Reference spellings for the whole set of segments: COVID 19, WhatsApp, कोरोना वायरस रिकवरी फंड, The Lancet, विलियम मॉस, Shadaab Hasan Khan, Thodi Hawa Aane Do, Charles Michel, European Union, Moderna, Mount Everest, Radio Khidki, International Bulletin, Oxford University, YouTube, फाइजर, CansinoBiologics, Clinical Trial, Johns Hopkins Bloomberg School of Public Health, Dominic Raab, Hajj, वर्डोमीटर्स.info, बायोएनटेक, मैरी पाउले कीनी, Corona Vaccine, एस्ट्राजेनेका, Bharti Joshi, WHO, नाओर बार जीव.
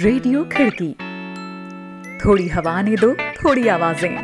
Radio खिड़की, थोड़ी हवा आने दो, थोड़ी आवाजें।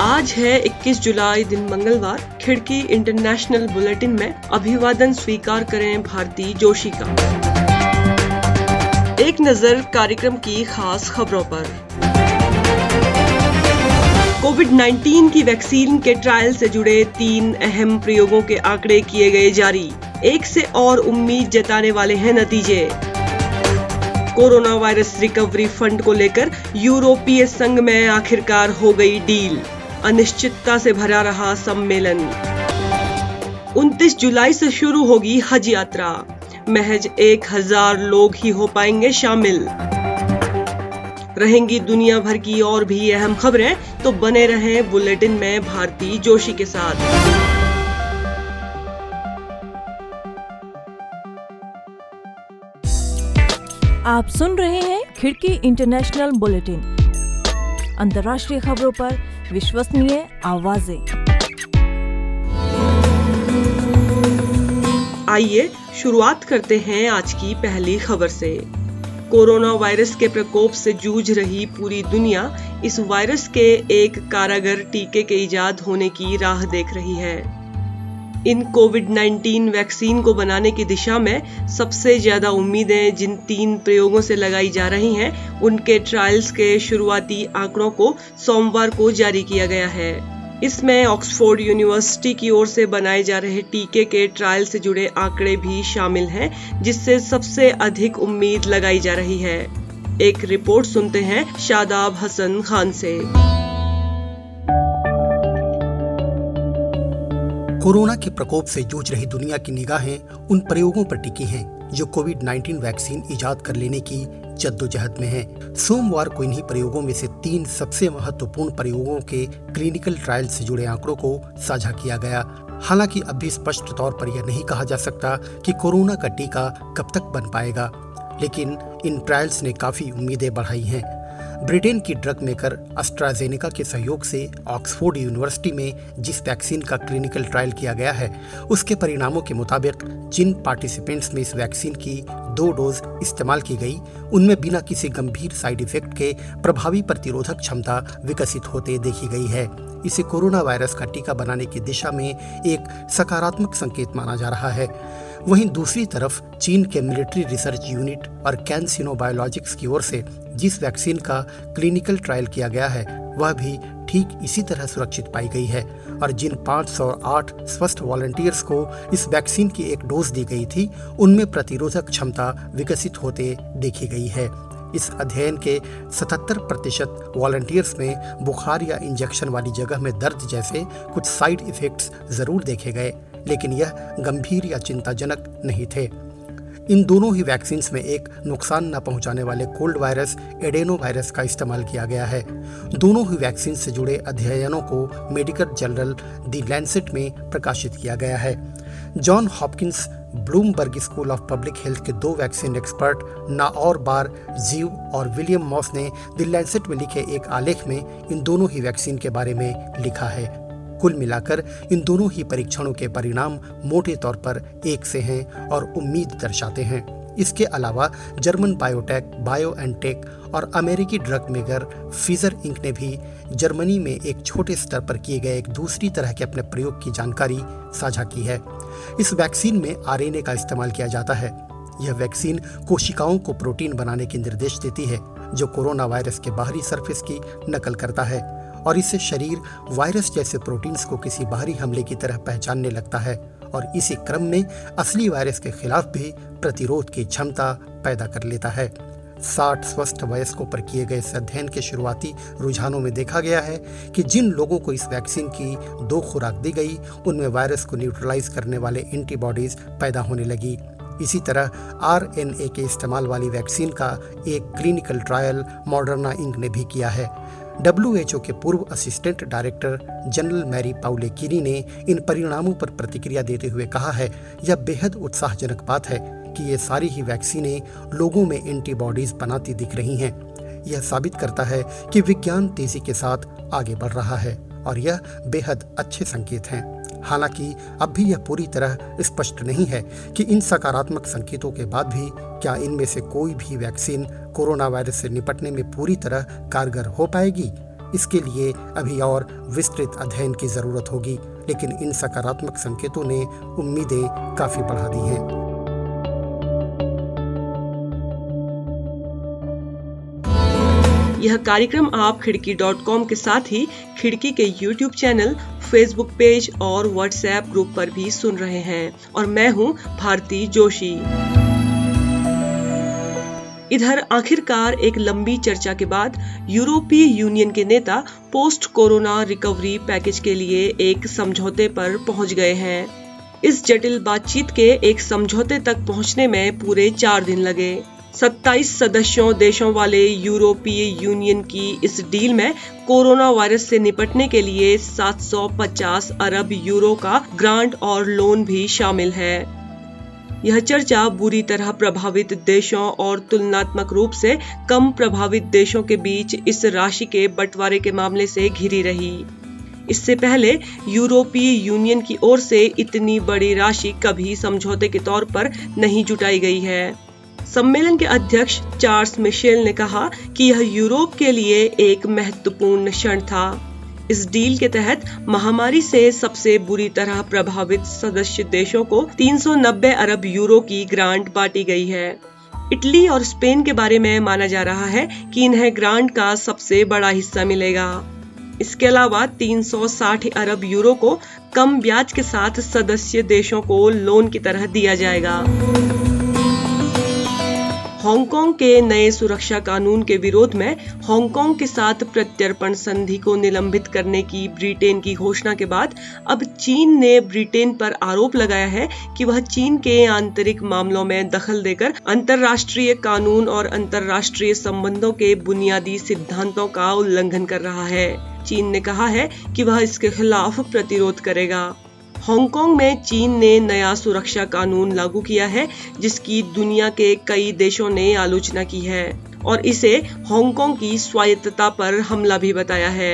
आज है 21 जुलाई दिन मंगलवार। खिड़की इंटरनेशनल बुलेटिन में अभिवादन स्वीकार करें भारती जोशी का। एक नजर कार्यक्रम की खास खबरों पर। कोविड 19 की वैक्सीन के ट्रायल से जुड़े 3 अहम प्रयोगों के आंकड़े किए गए जारी। एक से और उम्मीद जताने वाले हैं नतीजे। कोरोना वायरस रिकवरी फंड को लेकर यूरोपीय संघ में आखिरकार हो गई डील। अनिश्चितता से भरा रहा सम्मेलन। 29 जुलाई से शुरू होगी हज यात्रा, महज 1000 लोग ही हो पाएंगे शामिल। रहेंगी दुनिया भर की और भी अहम खबरें, तो बने रहें बुलेटिन में भारती जोशी के साथ। आप सुन रहे हैं खिड़की इंटरनेशनल बुलेटिन, अंतर्राष्ट्रीय खबरों पर विश्वसनीय आवाजें। आइए शुरुआत करते हैं आज की पहली खबर से। कोरोना वायरस के प्रकोप से जूझ रही पूरी दुनिया इस वायरस के एक कारगर टीके के इजाद होने की राह देख रही है। इन कोविड 19 वैक्सीन को बनाने की दिशा में सबसे ज्यादा उम्मीदें जिन 3 प्रयोगों से लगाई जा रही हैं, उनके ट्रायल्स के शुरुआती आंकड़ों को सोमवार को जारी किया गया है। इसमें ऑक्सफोर्ड यूनिवर्सिटी की ओर से बनाए जा रहे टीके के ट्रायल से जुड़े आंकड़े भी शामिल हैं, जिससे सबसे अधिक उम्मीद लगाई जा रही है। एक रिपोर्ट सुनते हैं शादाब हसन खान से। कोरोना के प्रकोप से जूझ रही दुनिया की निगाहें उन प्रयोगों पर टिकी हैं जो कोविड 19 वैक्सीन ईजाद कर लेने की जद्दोजहद में है। सोमवार को इन्हीं प्रयोगों में से 3 सबसे महत्वपूर्ण प्रयोगों के क्लिनिकल ट्रायल से जुड़े आंकड़ों को साझा किया गया। हालांकि अब भी स्पष्ट तौर पर यह नहीं कहा जा सकता कि कोरोना का टीका कब तक बन पाएगा, लेकिन इन ट्रायल्स ने काफी उम्मीदें बढ़ाई हैं। ब्रिटेन की ड्रग मेकर एस्ट्राजेनेका के सहयोग से ऑक्सफोर्ड यूनिवर्सिटी में जिस वैक्सीन का क्लिनिकल ट्रायल किया गया है, उसके परिणामों के मुताबिक जिन पार्टिसिपेंट्स में इस वैक्सीन की 2 डोज इस्तेमाल की गई, उनमें बिना किसी गंभीर साइड इफेक्ट के प्रभावी प्रतिरोधक क्षमता विकसित होते देखी गई है। इसे कोरोना वायरस का टीका बनाने की दिशा में एक सकारात्मक संकेत माना जा रहा है। वहीं दूसरी तरफ चीन के मिलिट्री रिसर्च यूनिट और कैंसिनोबायोलॉजिक्स की ओर से जिस वैक्सीन का क्लिनिकल ट्रायल किया गया है, वह भी ठीक इसी तरह सुरक्षित पाई गई है और जिन 508 स्वस्थ वॉलंटियर्स को इस वैक्सीन की एक डोज दी गई थी, उनमें प्रतिरोधक क्षमता विकसित होते देखी गई है। इस अध्ययन के 77% वॉलंटियर्स में बुखार या इंजेक्शन वाली जगह में दर्द जैसे कुछ साइड इफेक्ट्स जरूर देखे गए, लेकिन यह गंभीर या चिंताजनक नहीं थे। इन दोनों ही वैक्सीन्स में एक नुकसान न पहुंचाने वाले कोल्ड वायरस एडेनो वायरस का इस्तेमाल किया गया है। दोनों ही वैक्सीन से जुड़े अध्ययनों को मेडिकल जर्नल द लैंसेट में प्रकाशित किया गया है। John Hopkins Bloomberg school of public health के 2 vaccine expert नाओर बार जीव और विलियम मॉस ने द लैंसेट में लिखे एक आलेख में इन दोनों ही वैक्सीन के बारे में लिखा है। कुल मिलाकर इन दोनों ही परीक्षणों के परिणाम मोटे तौर पर एक से हैं और उम्मीद दर्शाते हैं। इसके अलावा जर्मन बायोटेक, बायोएनटेक और अमेरिकी ड्रग मेकर फाइजर इंक ने भी जर्मनी में एक छोटे स्तर पर किए गए एक दूसरी तरह के अपने प्रयोग की जानकारी साझा की है। इस वैक्सीन में आरएनए का इस्तेमाल किया जाता है। यह वैक्सीन कोशिकाओं को प्रोटीन बनाने के निर्देश देती है जो कोरोना वायरस के बाहरी सरफेस की नकल करता है और इससे शरीर वायरस जैसे प्रोटीन्स को किसी बाहरी हमले की तरह पहचानने लगता है और इसी क्रम में असली वायरस के खिलाफ भी प्रतिरोध की क्षमता पैदा कर लेता है। 60 स्वस्थ वयस्कों पर किए गए इस अध्ययन के शुरुआती रुझानों में देखा गया है कि जिन लोगों को इस वैक्सीन की 2 खुराक दी गई, उनमें वायरस को न्यूट्रलाइज करने वाले एंटीबॉडीज पैदा होने लगी। इसी तरह आरएनए के इस्तेमाल वाली वैक्सीन का एक क्लिनिकल ट्रायल मॉडर्ना इंक ने भी किया है। WHO के पूर्व assistant director general मैरी पाउले कीनी ने इन परिणामों पर प्रतिक्रिया देते हुए कहा है, यह बेहद उत्साहजनक बात है कि ये सारी ही वैक्सीनें लोगों में एंटीबॉडीज बनाती दिख रही हैं। यह साबित करता है कि विज्ञान तेजी के साथ आगे बढ़ रहा है और यह बेहद अच्छे संकेत हैं। हालांकि अब भी यह पूरी तरह स्पष्ट नहीं है कि इन सकारात्मक संकेतों के बाद भी क्या इनमें से कोई भी वैक्सीन कोरोना वायरस से निपटने में पूरी तरह कारगर हो पाएगी। इसके लिए अभी और विस्तृत अध्ययन की जरूरत होगी, लेकिन इन सकारात्मक संकेतों ने उम्मीदें काफी बढ़ा दी हैं। यह कार्यक्रम आप खिड़की.com के साथ ही खिड़की के YouTube चैनल, Facebook पेज और WhatsApp ग्रुप पर भी सुन रहे हैं और मैं हूं भारती जोशी। इधर आखिरकार एक लंबी चर्चा के बाद यूरोपीय यूनियन के नेता पोस्ट कोरोना रिकवरी पैकेज के लिए एक समझौते पर पहुंच गए हैं। इस जटिल बातचीत के एक समझौते तक पहुंचने में पूरे 4 दिन लगे। 27 सदस्यों देशों वाले यूरोपीय यूनियन की इस डील में कोरोना वायरस से निपटने के लिए 750 अरब यूरो का ग्रांट और लोन भी शामिल है। यह चर्चा बुरी तरह प्रभावित देशों और तुलनात्मक रूप से कम प्रभावित देशों के बीच इस राशि के बंटवारे के मामले से घिरी रही। इससे पहले यूरोपीय यूनियन की ओर से इतनी बड़ी राशि कभी समझौते के तौर पर नहीं जुटाई गई है। सम्मेलन के अध्यक्ष चार्ल्स मिशेल ने कहा कि यह यूरोप के लिए एक महत्वपूर्ण क्षण था। इस डील के तहत महामारी से सबसे बुरी तरह प्रभावित सदस्य देशों को 390 अरब यूरो की ग्रांट बांटी गई है। इटली और स्पेन के बारे में माना जा रहा है कि इन्हें ग्रांट का सबसे बड़ा हिस्सा मिलेगा। इसके अलावा 360 अरब यूरो को कम ब्याज के साथ सदस्य देशों को लोन की तरह दिया जाएगा। हांगकांग के नए सुरक्षा कानून के विरोध में हांगकांग के साथ प्रत्यर्पण संधि को निलंबित करने की ब्रिटेन की घोषणा के बाद अब चीन ने ब्रिटेन पर आरोप लगाया है कि वह चीन के आंतरिक मामलों में दखल देकर अंतर्राष्ट्रीय कानून और अंतर्राष्ट्रीय संबंधों के बुनियादी सिद्धांतों का उल्लंघन कर रहा है। चीन ने कहा है कि वह इसके खिलाफ प्रतिरोध करेगा। हांगकांग में चीन ने नया सुरक्षा कानून लागू किया है जिसकी दुनिया के कई देशों ने आलोचना की है और इसे हांगकांग की स्वायत्तता पर हमला भी बताया है।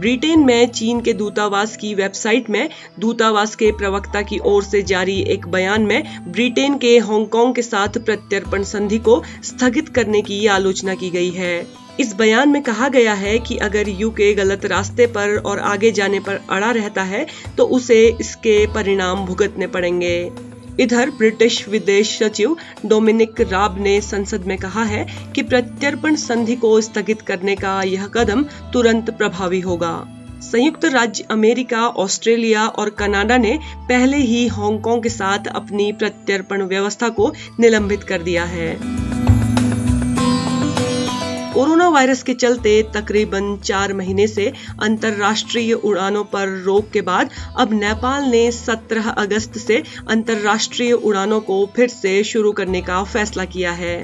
ब्रिटेन में चीन के दूतावास की वेबसाइट में दूतावास के प्रवक्ता की ओर से जारी एक बयान में ब्रिटेन के हांगकांग के साथ प्रत्यर्पण संधि को स्थगित करने की आलोचना की गई है। इस बयान में कहा गया है कि अगर यूके गलत रास्ते पर और आगे जाने पर अड़ा रहता है तो उसे इसके परिणाम भुगतने पड़ेंगे। इधर ब्रिटिश विदेश सचिव डोमिनिक राब ने संसद में कहा है कि प्रत्यर्पण संधि को स्थगित करने का यह कदम तुरंत प्रभावी होगा। संयुक्त राज्य अमेरिका, ऑस्ट्रेलिया और कनाडा ने पहले ही हांगकांग के साथ अपनी प्रत्यर्पण व्यवस्था को निलंबित कर दिया है। कोरोना वायरस के चलते तकरीबन 4 महीने से अंतर्राष्ट्रीय उड़ानों पर रोक के बाद अब नेपाल ने 17 अगस्त से अंतर्राष्ट्रीय उड़ानों को फिर से शुरू करने का फैसला किया है।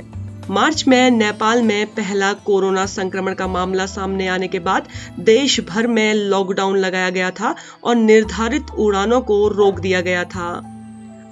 मार्च में नेपाल में पहला कोरोना संक्रमण का मामला सामने आने के बाद देश भर में लॉकडाउन लगाया गया था और निर्धारित उड़ानों को रोक दिया गया था।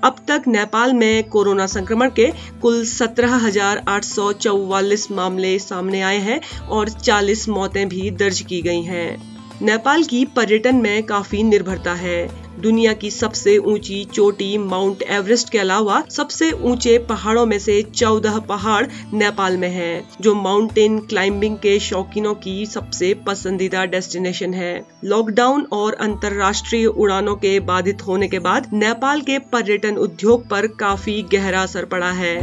अब तक नेपाल में कोरोना संक्रमण के कुल 17,844 मामले सामने आए हैं और 40 मौतें भी दर्ज की गई हैं। नेपाल की पर्यटन में काफी निर्भरता है। दुनिया की सबसे ऊंची चोटी माउंट एवरेस्ट के अलावा सबसे ऊंचे पहाड़ों में से 14 पहाड़ नेपाल में हैं, जो माउंटेन क्लाइंबिंग के शौकीनों की सबसे पसंदीदा डेस्टिनेशन है। लॉकडाउन और अंतर्राष्ट्रीय उड़ानों के बाधित होने के बाद नेपाल के पर्यटन उद्योग पर काफी गहरा असर पड़ा है।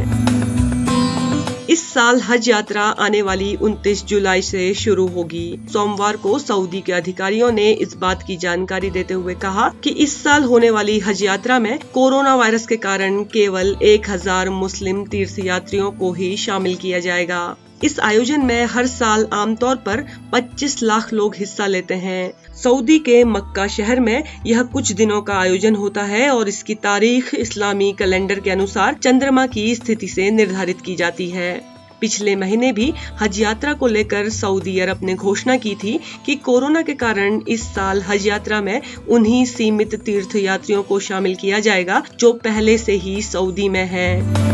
इस साल हज यात्रा आने वाली 29 जुलाई से शुरू होगी। सोमवार को सऊदी के अधिकारियों ने इस बात की जानकारी देते हुए कहा कि इस साल होने वाली हज यात्रा में कोरोना वायरस के कारण केवल 1000 मुस्लिम तीर्थ यात्रियों को ही शामिल किया जाएगा। इस आयोजन में हर साल आमतौर पर 25 लाख लोग हिस्सा लेते हैं। सऊदी के मक्का शहर में यह कुछ दिनों का आयोजन होता है और इसकी तारीख इस्लामी कैलेंडर के अनुसार चंद्रमा की स्थिति से निर्धारित की जाती है। पिछले महीने भी हज यात्रा को लेकर सऊदी अरब ने घोषणा की थी कि कोरोना के कारण इस साल हज यात्रा में उन्हीं सीमित तीर्थ यात्रियों को शामिल किया जाएगा जो पहले से ही सऊदी में है।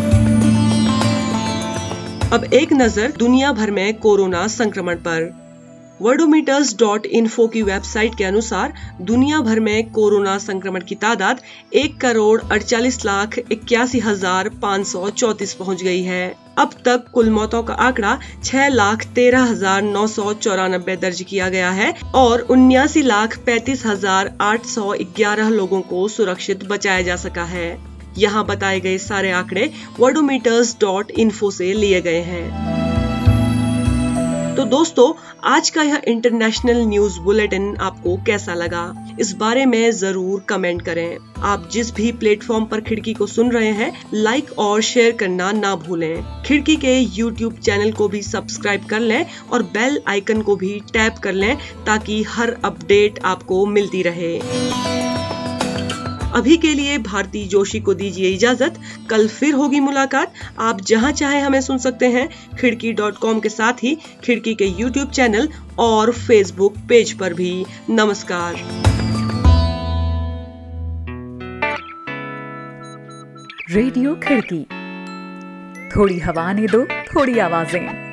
अब एक नजर दुनिया भर में कोरोना संक्रमण पर। वर्डोमीटर्स.info की वेबसाइट के अनुसार दुनिया भर में कोरोना संक्रमण की तादाद 1,48,81,534 पहुंच गई है। अब तक कुल मौतों का आंकड़ा 6,13,994 दर्ज किया गया है और 79,35,811 लोगों को सुरक्षित बचाया जा सका है। यहाँ बताए गए सारे आंकड़े वर्डोमीटर्स.info से लिए गए हैं। तो दोस्तों, आज का यह इंटरनेशनल न्यूज बुलेटिन आपको कैसा लगा, इस बारे में जरूर कमेंट करें। आप जिस भी प्लेटफॉर्म पर खिड़की को सुन रहे हैं, लाइक और शेयर करना ना भूलें। खिड़की के यूट्यूब चैनल को भी सब्सक्राइब कर लें और बेल आइकन को भी टैप कर लें ताकि हर अपडेट आपको मिलती रहे। अभी के लिए भारती जोशी को दीजिए इजाजत। कल फिर होगी मुलाकात। आप जहां चाहे हमें सुन सकते हैं, khidki.com के साथ ही खिड़की के यूट्यूब चैनल और फेसबुक पेज पर भी। नमस्कार। रेडियो खिड़की, थोड़ी हवा ने दो, थोड़ी आवाजें।